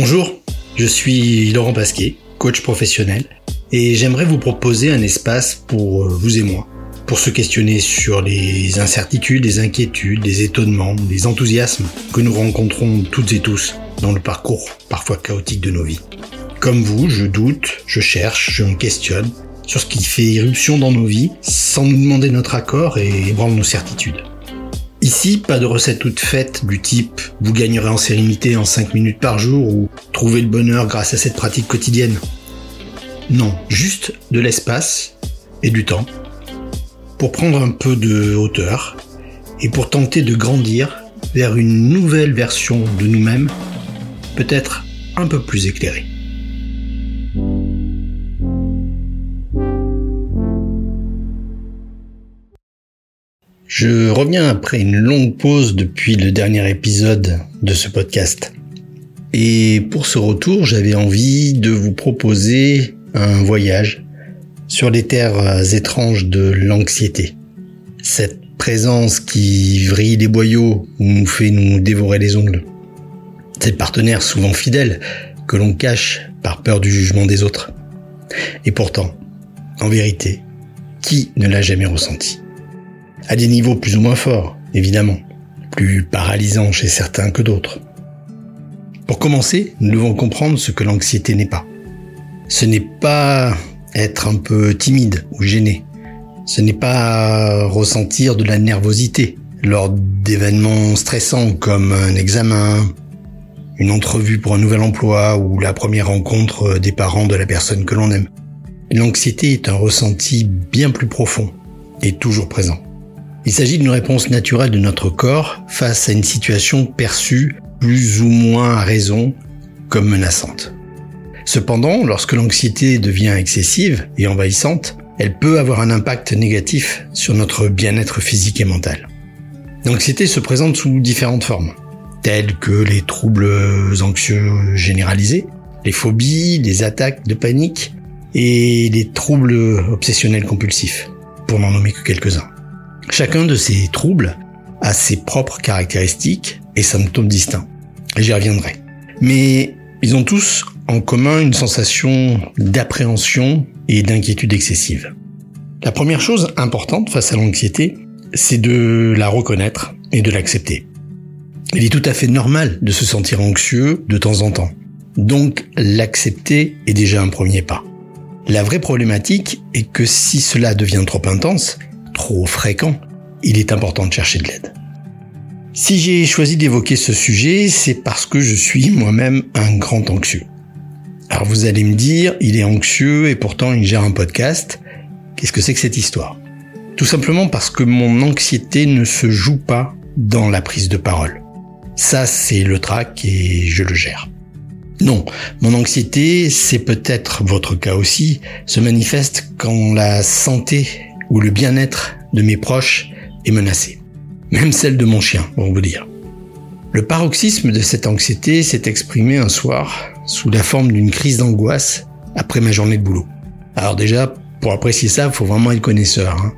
Bonjour, je suis Laurent Pasquier, coach professionnel, et j'aimerais vous proposer un espace pour vous et moi, pour se questionner sur les incertitudes, les inquiétudes, les étonnements, les enthousiasmes que nous rencontrons toutes et tous dans le parcours parfois chaotique de nos vies. Comme vous, je doute, je cherche, je me questionne sur ce qui fait irruption dans nos vies sans nous demander notre accord et ébranle nos certitudes. Ici, pas de recette toute faite du type « vous gagnerez en sérénité en 5 minutes par jour » ou « trouvez le bonheur grâce à cette pratique quotidienne ». Non, juste de l'espace et du temps pour prendre un peu de hauteur et pour tenter de grandir vers une nouvelle version de nous-mêmes, peut-être un peu plus éclairée. Je reviens après une longue pause depuis le dernier épisode de ce podcast. Et pour ce retour, j'avais envie de vous proposer un voyage sur les terres étranges de l'anxiété. Cette présence qui vrille les boyaux ou nous fait nous dévorer les ongles. Ces partenaires souvent fidèles que l'on cache par peur du jugement des autres. Et pourtant, en vérité, qui ne l'a jamais ressenti ? À des niveaux plus ou moins forts, évidemment, plus paralysants chez certains que d'autres. Pour commencer, nous devons comprendre ce que l'anxiété n'est pas. Ce n'est pas être un peu timide ou gêné. Ce n'est pas ressentir de la nervosité lors d'événements stressants comme un examen, une entrevue pour un nouvel emploi ou la première rencontre des parents de la personne que l'on aime. L'anxiété est un ressenti bien plus profond et toujours présent. Il s'agit d'une réponse naturelle de notre corps face à une situation perçue plus ou moins à raison comme menaçante. Cependant, lorsque l'anxiété devient excessive et envahissante, elle peut avoir un impact négatif sur notre bien-être physique et mental. L'anxiété se présente sous différentes formes, telles que les troubles anxieux généralisés, les phobies, les attaques de panique et les troubles obsessionnels compulsifs, pour n'en nommer que quelques-uns. Chacun de ces troubles a ses propres caractéristiques et symptômes distincts. J'y reviendrai. Mais ils ont tous en commun une sensation d'appréhension et d'inquiétude excessive. La première chose importante face à l'anxiété, c'est de la reconnaître et de l'accepter. Il est tout à fait normal de se sentir anxieux de temps en temps. Donc l'accepter est déjà un premier pas. La vraie problématique est que si cela devient trop intense, trop fréquent, il est important de chercher de l'aide. Si j'ai choisi d'évoquer ce sujet, c'est parce que je suis moi-même un grand anxieux. Alors vous allez me dire, il est anxieux et pourtant il gère un podcast. Qu'est-ce que c'est que cette histoire ? Tout simplement parce que mon anxiété ne se joue pas dans la prise de parole. Ça, c'est le trac et je le gère. Non, mon anxiété, c'est peut-être votre cas aussi, se manifeste quand la santé où le bien-être de mes proches est menacé. Même celle de mon chien, pour vous dire. Le paroxysme de cette anxiété s'est exprimé un soir sous la forme d'une crise d'angoisse après ma journée de boulot. Alors déjà, pour apprécier ça, faut vraiment être connaisseur, hein.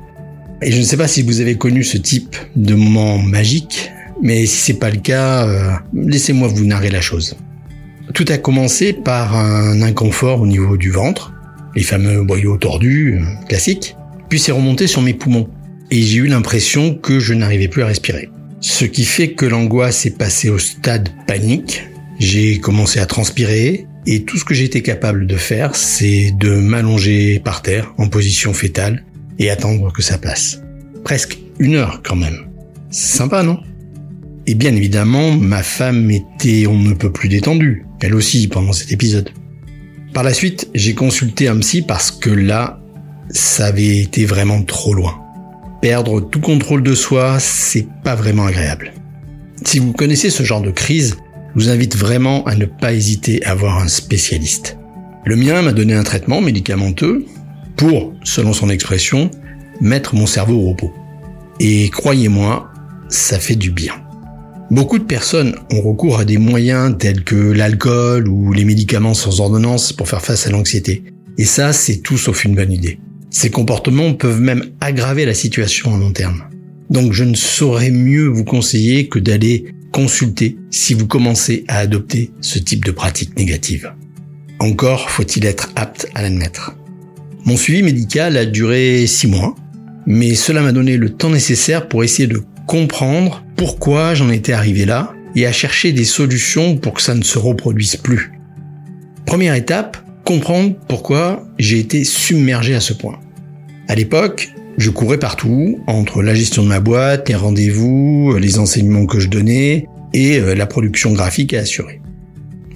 Et je ne sais pas si vous avez connu ce type de moment magique, mais si c'est pas le cas, laissez-moi vous narrer la chose. Tout a commencé par un inconfort au niveau du ventre, les fameux boyaux tordus, classiques. Puis c'est remonté sur mes poumons et j'ai eu l'impression que je n'arrivais plus à respirer. Ce qui fait que l'angoisse est passée au stade panique. J'ai commencé à transpirer et tout ce que j'étais capable de faire, c'est de m'allonger par terre en position fétale et attendre que ça passe. Presque 1 heure quand même. C'est sympa, non ? Et bien évidemment, ma femme était on ne peut plus détendue, elle aussi pendant cet épisode. Par la suite, j'ai consulté un psy parce que là, ça avait été vraiment trop loin. Perdre tout contrôle de soi, c'est pas vraiment agréable. Si vous connaissez ce genre de crise, je vous invite vraiment à ne pas hésiter à voir un spécialiste. Le mien m'a donné un traitement médicamenteux pour, selon son expression, mettre mon cerveau au repos. Et croyez-moi, ça fait du bien. Beaucoup de personnes ont recours à des moyens tels que l'alcool ou les médicaments sans ordonnance pour faire face à l'anxiété. Et ça, c'est tout sauf une bonne idée. Ces comportements peuvent même aggraver la situation à long terme. Donc je ne saurais mieux vous conseiller que d'aller consulter si vous commencez à adopter ce type de pratique négative. Encore faut-il être apte à l'admettre. Mon suivi médical a duré 6 mois, mais cela m'a donné le temps nécessaire pour essayer de comprendre pourquoi j'en étais arrivé là et à chercher des solutions pour que ça ne se reproduise plus. Première étape, comprendre pourquoi j'ai été submergé à ce point. À l'époque, je courais partout, entre la gestion de ma boîte, les rendez-vous, les enseignements que je donnais et la production graphique à assurer.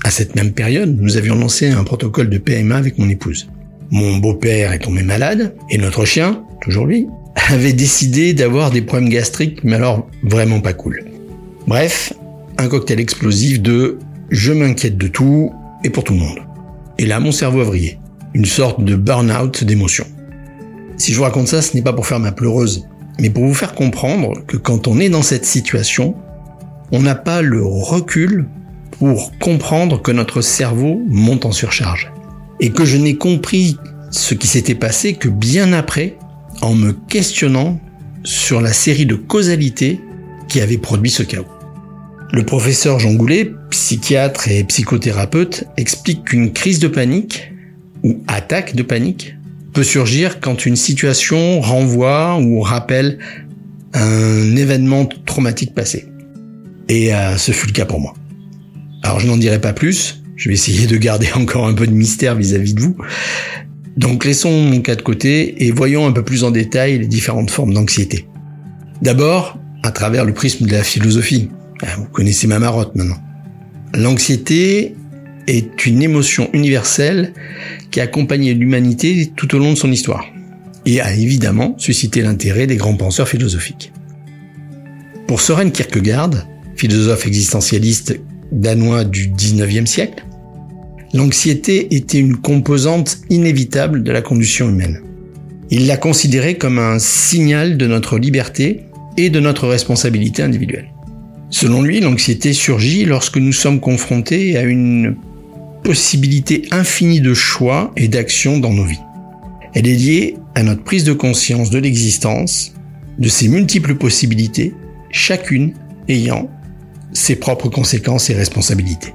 À cette même période, nous avions lancé un protocole de PMA avec mon épouse. Mon beau-père est tombé malade et notre chien, toujours lui, avait décidé d'avoir des problèmes gastriques, mais alors vraiment pas cool. Bref, un cocktail explosif de « je m'inquiète de tout et pour tout le monde ». Et là, mon cerveau a vrillé. Une sorte de burn-out d'émotion. Si je vous raconte ça, ce n'est pas pour faire ma pleureuse, mais pour vous faire comprendre que quand on est dans cette situation, on n'a pas le recul pour comprendre que notre cerveau monte en surcharge. Et que je n'ai compris ce qui s'était passé que bien après, en me questionnant sur la série de causalités qui avait produit ce chaos. Le professeur Jean Goulet, psychiatre et psychothérapeute, explique qu'une crise de panique, ou attaque de panique, peut surgir quand une situation renvoie ou rappelle un événement traumatique passé. Et ce fut le cas pour moi. Alors je n'en dirai pas plus, je vais essayer de garder encore un peu de mystère vis-à-vis de vous. Donc laissons mon cas de côté et voyons un peu plus en détail les différentes formes d'anxiété. D'abord, à travers le prisme de la philosophie. Vous connaissez ma marotte maintenant. L'anxiété est une émotion universelle qui a accompagné l'humanité tout au long de son histoire et a évidemment suscité l'intérêt des grands penseurs philosophiques. Pour Søren Kierkegaard, philosophe existentialiste danois du 19e siècle, l'anxiété était une composante inévitable de la condition humaine. Il la considérait comme un signal de notre liberté et de notre responsabilité individuelle. Selon lui, l'anxiété surgit lorsque nous sommes confrontés à une possibilité infinie de choix et d'action dans nos vies. Elle est liée à notre prise de conscience de l'existence, de ses multiples possibilités, chacune ayant ses propres conséquences et responsabilités.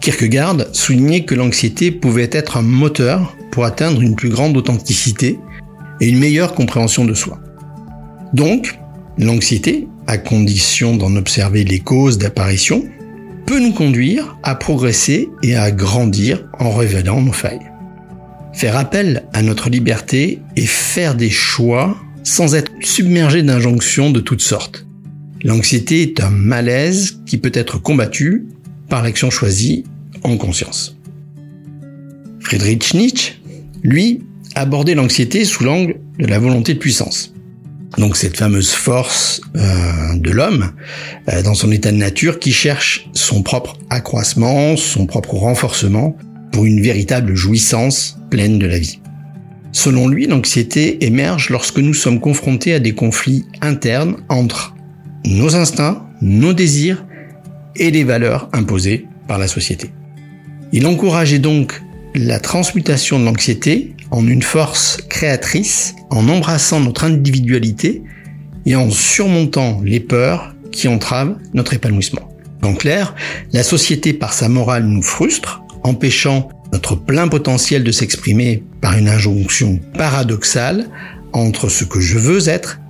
Kierkegaard soulignait que l'anxiété pouvait être un moteur pour atteindre une plus grande authenticité et une meilleure compréhension de soi. Donc, l'anxiété, à condition d'en observer les causes d'apparition, peut nous conduire à progresser et à grandir en révélant nos failles. Faire appel à notre liberté et faire des choix sans être submergé d'injonctions de toutes sortes. L'anxiété est un malaise qui peut être combattu par l'action choisie en conscience. Friedrich Nietzsche, lui, abordait l'anxiété sous l'angle de la volonté de puissance. Donc cette fameuse force de l'homme dans son état de nature qui cherche son propre accroissement, son propre renforcement pour une véritable jouissance pleine de la vie. Selon lui, l'anxiété émerge lorsque nous sommes confrontés à des conflits internes entre nos instincts, nos désirs et les valeurs imposées par la société. Il encourageait donc la transmutation de l'anxiété en une force créatrice, en embrassant notre individualité et en surmontant les peurs qui entravent notre épanouissement. En clair, la société par sa morale nous frustre, empêchant notre plein potentiel de s'exprimer par une injonction paradoxale entre ce que je veux être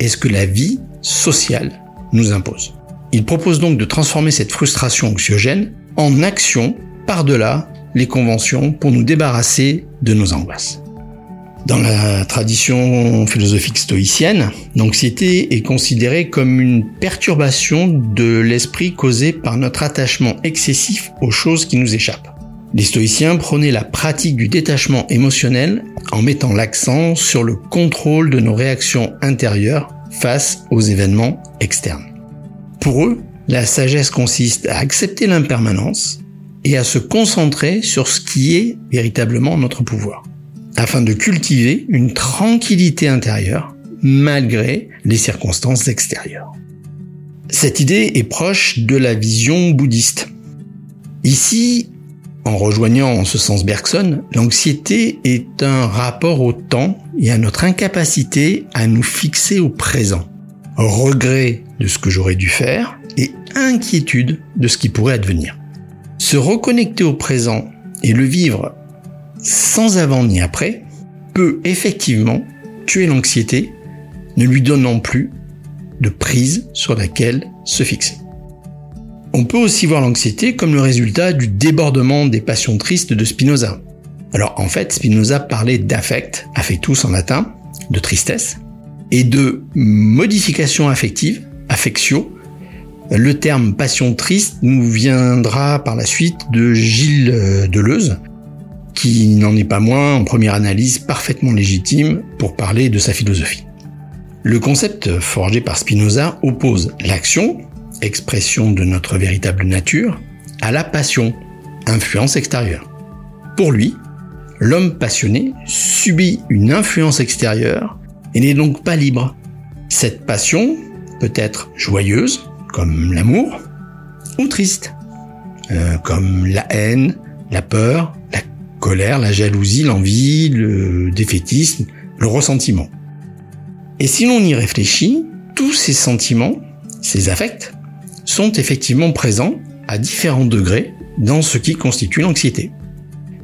et ce que la vie sociale nous impose. Il propose donc de transformer cette frustration anxiogène en action par-delà les conventions pour nous débarrasser de nos angoisses. Dans la tradition philosophique stoïcienne, l'anxiété est considérée comme une perturbation de l'esprit causée par notre attachement excessif aux choses qui nous échappent. Les stoïciens prônaient la pratique du détachement émotionnel en mettant l'accent sur le contrôle de nos réactions intérieures face aux événements externes. Pour eux, la sagesse consiste à accepter l'impermanence et à se concentrer sur ce qui est véritablement notre pouvoir, afin de cultiver une tranquillité intérieure malgré les circonstances extérieures. Cette idée est proche de la vision bouddhiste. Ici, en rejoignant en ce sens Bergson, l'anxiété est un rapport au temps et à notre incapacité à nous fixer au présent, au regret de ce que j'aurais dû faire et inquiétude de ce qui pourrait advenir. Se reconnecter au présent et le vivre sans avant ni après peut effectivement tuer l'anxiété, ne lui donnant plus de prise sur laquelle se fixer. On peut aussi voir l'anxiété comme le résultat du débordement des passions tristes de Spinoza. Alors en fait, Spinoza parlait d'affect, affectus en latin, de tristesse, et de modification affective, affectio. Le terme passion triste nous viendra par la suite de Gilles Deleuze, qui n'en est pas moins en première analyse parfaitement légitime pour parler de sa philosophie. Le concept forgé par Spinoza oppose l'action, expression de notre véritable nature, à la passion, influence extérieure. Pour lui, l'homme passionné subit une influence extérieure et n'est donc pas libre. Cette passion peut être joyeuse, comme l'amour, ou triste, comme la haine, la peur, la colère, la jalousie, l'envie, le défaitisme, le ressentiment. Et si l'on y réfléchit, tous ces sentiments, ces affects, sont effectivement présents à différents degrés dans ce qui constitue l'anxiété.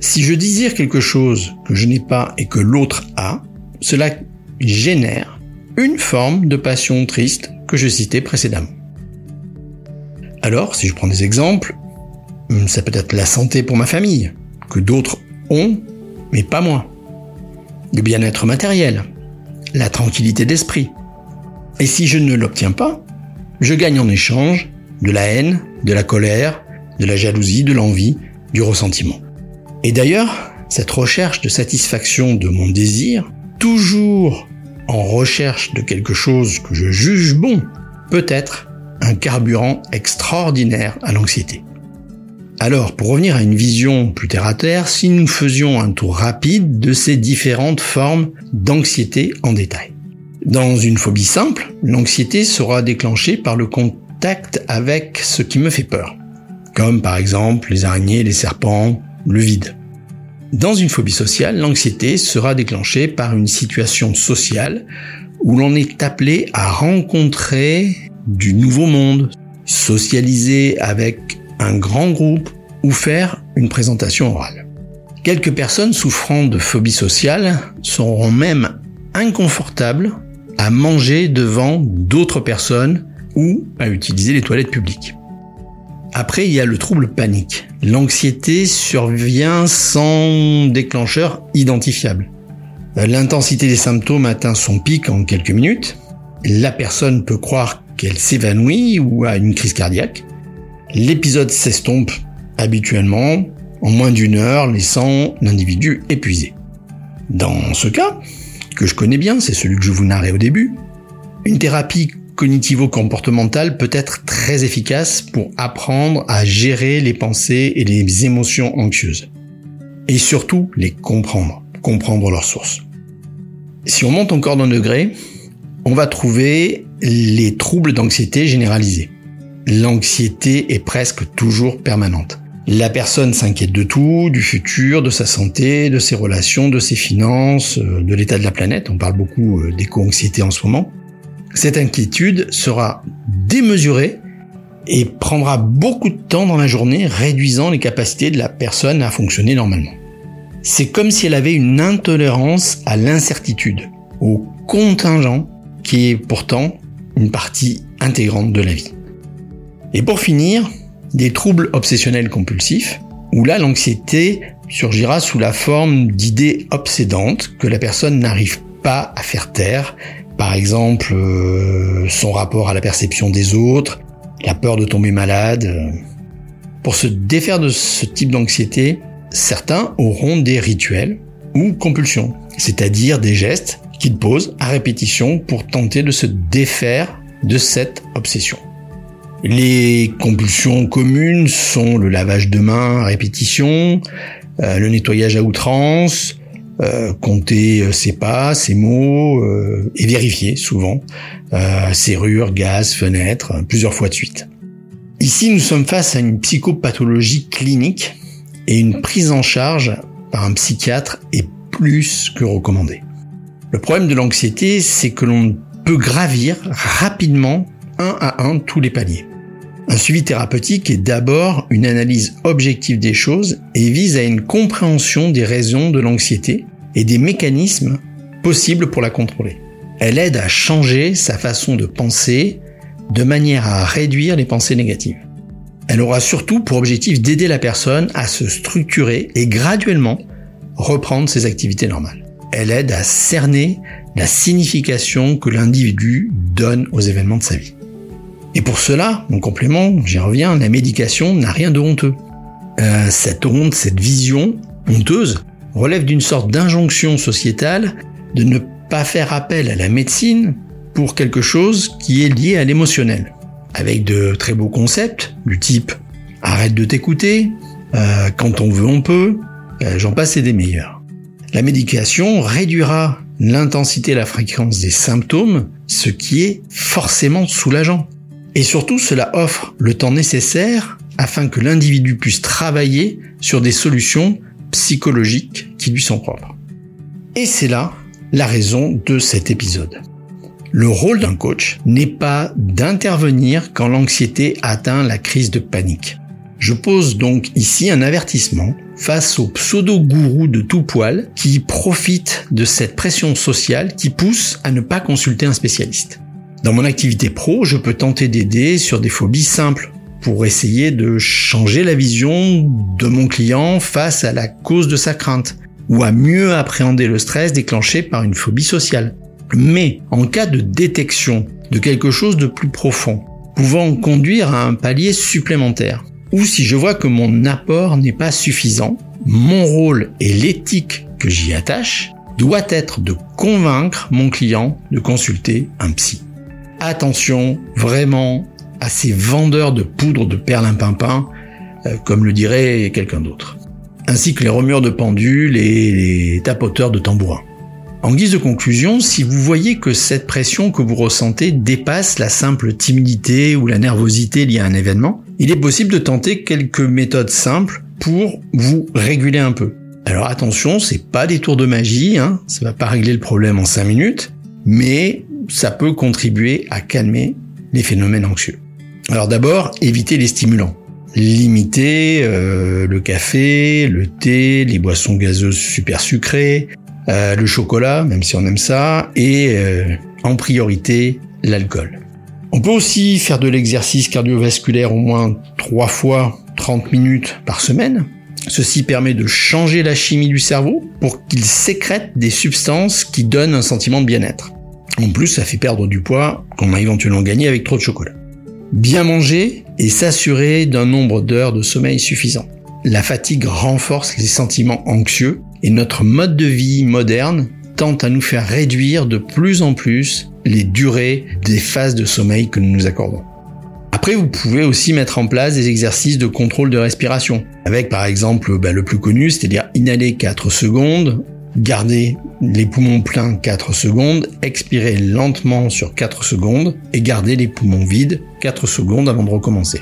Si je désire quelque chose que je n'ai pas et que l'autre a, cela génère une forme de passion triste que je citais précédemment. Alors, si je prends des exemples, ça peut être la santé pour ma famille, que d'autres ont, mais pas moi. Le bien-être matériel, la tranquillité d'esprit. Et si je ne l'obtiens pas, je gagne en échange de la haine, de la colère, de la jalousie, de l'envie, du ressentiment. Et d'ailleurs, cette recherche de satisfaction de mon désir, toujours en recherche de quelque chose que je juge bon, peut être un carburant extraordinaire à l'anxiété. Alors, pour revenir à une vision plus terre-à-terre, si nous faisions un tour rapide de ces différentes formes d'anxiété en détail. Dans une phobie simple, l'anxiété sera déclenchée par le contact avec ce qui me fait peur, comme par exemple les araignées, les serpents, le vide. Dans une phobie sociale, l'anxiété sera déclenchée par une situation sociale où l'on est appelé à rencontrer du nouveau monde, socialiser avec un grand groupe ou faire une présentation orale. Quelques personnes souffrant de phobie sociale seront même inconfortables à manger devant d'autres personnes ou à utiliser les toilettes publiques. Après, il y a le trouble panique. L'anxiété survient sans déclencheur identifiable. L'intensité des symptômes atteint son pic en quelques minutes. La personne peut croire qu'elle s'évanouit ou a une crise cardiaque. L'épisode s'estompe habituellement en moins d'une heure, laissant l'individu épuisé. Dans ce cas, que je connais bien, c'est celui que je vous narrais au début, une thérapie cognitivo-comportementale peut être très efficace pour apprendre à gérer les pensées et les émotions anxieuses. Et surtout, les comprendre leurs sources. Si on monte encore d'un degré, on va trouver les troubles d'anxiété généralisés. L'anxiété est presque toujours permanente. La personne s'inquiète de tout, du futur, de sa santé, de ses relations, de ses finances, de l'état de la planète. On parle beaucoup d'éco-anxiété en ce moment. Cette inquiétude sera démesurée et prendra beaucoup de temps dans la journée, réduisant les capacités de la personne à fonctionner normalement. C'est comme si elle avait une intolérance à l'incertitude, au contingent, qui est pourtant une partie intégrante de la vie. Et pour finir, des troubles obsessionnels compulsifs, où là l'anxiété surgira sous la forme d'idées obsédantes que la personne n'arrive pas à faire taire, par exemple son rapport à la perception des autres, la peur de tomber malade. Pour se défaire de ce type d'anxiété, certains auront des rituels ou compulsions, c'est-à-dire des gestes qu'ils posent à répétition pour tenter de se défaire de cette obsession. Les compulsions communes sont le lavage de mains à répétition, le nettoyage à outrance, compter ses pas, ses mots, et vérifier souvent serrures, gaz, fenêtres, plusieurs fois de suite. Ici, nous sommes face à une psychopathologie clinique et une prise en charge par un psychiatre est plus que recommandée. Le problème de l'anxiété, c'est que l'on peut gravir rapidement un à un tous les paliers. Un suivi thérapeutique est d'abord une analyse objective des choses et vise à une compréhension des raisons de l'anxiété et des mécanismes possibles pour la contrôler. Elle aide à changer sa façon de penser de manière à réduire les pensées négatives. Elle aura surtout pour objectif d'aider la personne à se structurer et graduellement reprendre ses activités normales. Elle aide à cerner la signification que l'individu donne aux événements de sa vie. Et pour cela, en complément, j'y reviens, la médication n'a rien de honteux. Cette honte, cette vision honteuse relève d'une sorte d'injonction sociétale de ne pas faire appel à la médecine pour quelque chose qui est lié à l'émotionnel, avec de très beaux concepts du type « arrête de t'écouter »,« quand on veut on peut », j'en passe et des meilleurs. La médication réduira l'intensité et la fréquence des symptômes, ce qui est forcément soulageant. Et surtout, cela offre le temps nécessaire afin que l'individu puisse travailler sur des solutions psychologiques qui lui sont propres. Et c'est là la raison de cet épisode. Le rôle d'un coach n'est pas d'intervenir quand l'anxiété atteint la crise de panique. Je pose donc ici un avertissement face aux pseudo-gourous de tout poil qui profitent de cette pression sociale qui pousse à ne pas consulter un spécialiste. Dans mon activité pro, je peux tenter d'aider sur des phobies simples pour essayer de changer la vision de mon client face à la cause de sa crainte ou à mieux appréhender le stress déclenché par une phobie sociale. Mais en cas de détection de quelque chose de plus profond, pouvant conduire à un palier supplémentaire, ou si je vois que mon apport n'est pas suffisant, mon rôle et l'éthique que j'y attache doit être de convaincre mon client de consulter un psy. Attention vraiment à ces vendeurs de poudre de perlimpinpin, comme le dirait quelqu'un d'autre, ainsi que les remueurs de pendules et les tapoteurs de tambourins. En guise de conclusion, si vous voyez que cette pression que vous ressentez dépasse la simple timidité ou la nervosité liée à un événement, il est possible de tenter quelques méthodes simples pour vous réguler un peu. Alors attention, c'est pas des tours de magie, hein, ça va pas régler le problème en 5 minutes, mais ça peut contribuer à calmer les phénomènes anxieux. Alors d'abord, évitez les stimulants. Limitez le café, le thé, les boissons gazeuses super sucrées, le chocolat, même si on aime ça, et en priorité, l'alcool. On peut aussi faire de l'exercice cardiovasculaire au moins 3 fois 30 minutes par semaine. Ceci permet de changer la chimie du cerveau pour qu'il sécrète des substances qui donnent un sentiment de bien-être. En plus, ça fait perdre du poids qu'on a éventuellement gagné avec trop de chocolat. Bien manger et s'assurer d'un nombre d'heures de sommeil suffisant. La fatigue renforce les sentiments anxieux et notre mode de vie moderne tente à nous faire réduire de plus en plus les durées des phases de sommeil que nous nous accordons. Après, vous pouvez aussi mettre en place des exercices de contrôle de respiration, avec par exemple le plus connu, c'est-à-dire inhaler 4 secondes, garder les poumons pleins 4 secondes, expirer lentement sur 4 secondes et garder les poumons vides 4 secondes avant de recommencer.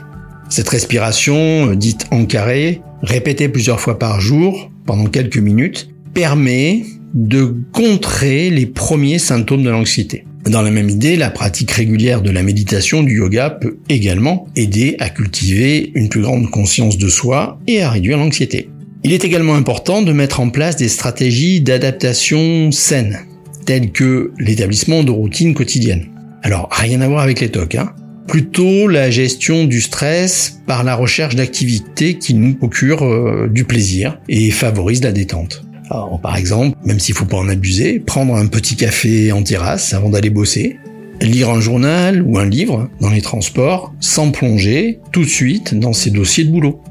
Cette respiration, dite en carré, répétée plusieurs fois par jour pendant quelques minutes, permet de contrer les premiers symptômes de l'anxiété. Dans la même idée, la pratique régulière de la méditation, du yoga peut également aider à cultiver une plus grande conscience de soi et à réduire l'anxiété. Il est également important de mettre en place des stratégies d'adaptation saines, telles que l'établissement de routines quotidiennes. Alors, rien à voir avec les tocs, hein. Plutôt la gestion du stress par la recherche d'activités qui nous procurent du plaisir et favorisent la détente. Alors, par exemple, même s'il ne faut pas en abuser, prendre un petit café en terrasse avant d'aller bosser, lire un journal ou un livre dans les transports sans plonger tout de suite dans ses dossiers de boulot.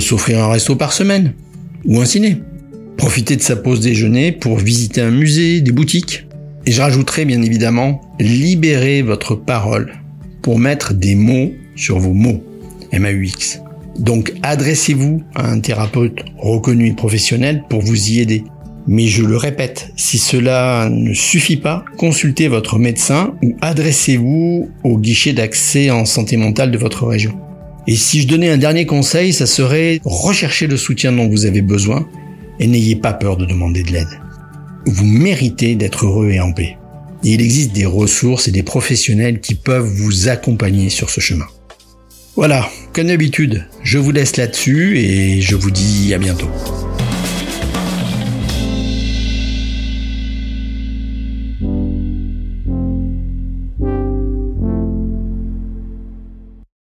S'offrir un resto par semaine ou un ciné. Profiter de sa pause déjeuner pour visiter un musée, des boutiques. Et je rajouterai bien évidemment, libérer votre parole pour mettre des mots sur vos mots. M-A-U-X. Donc adressez-vous à un thérapeute reconnu et professionnel pour vous y aider. Mais je le répète, si cela ne suffit pas, consultez votre médecin ou adressez-vous au guichet d'accès en santé mentale de votre région. Et si je donnais un dernier conseil, ça serait rechercher le soutien dont vous avez besoin et n'ayez pas peur de demander de l'aide. Vous méritez d'être heureux et en paix. Et il existe des ressources et des professionnels qui peuvent vous accompagner sur ce chemin. Voilà, comme d'habitude, je vous laisse là-dessus et je vous dis à bientôt.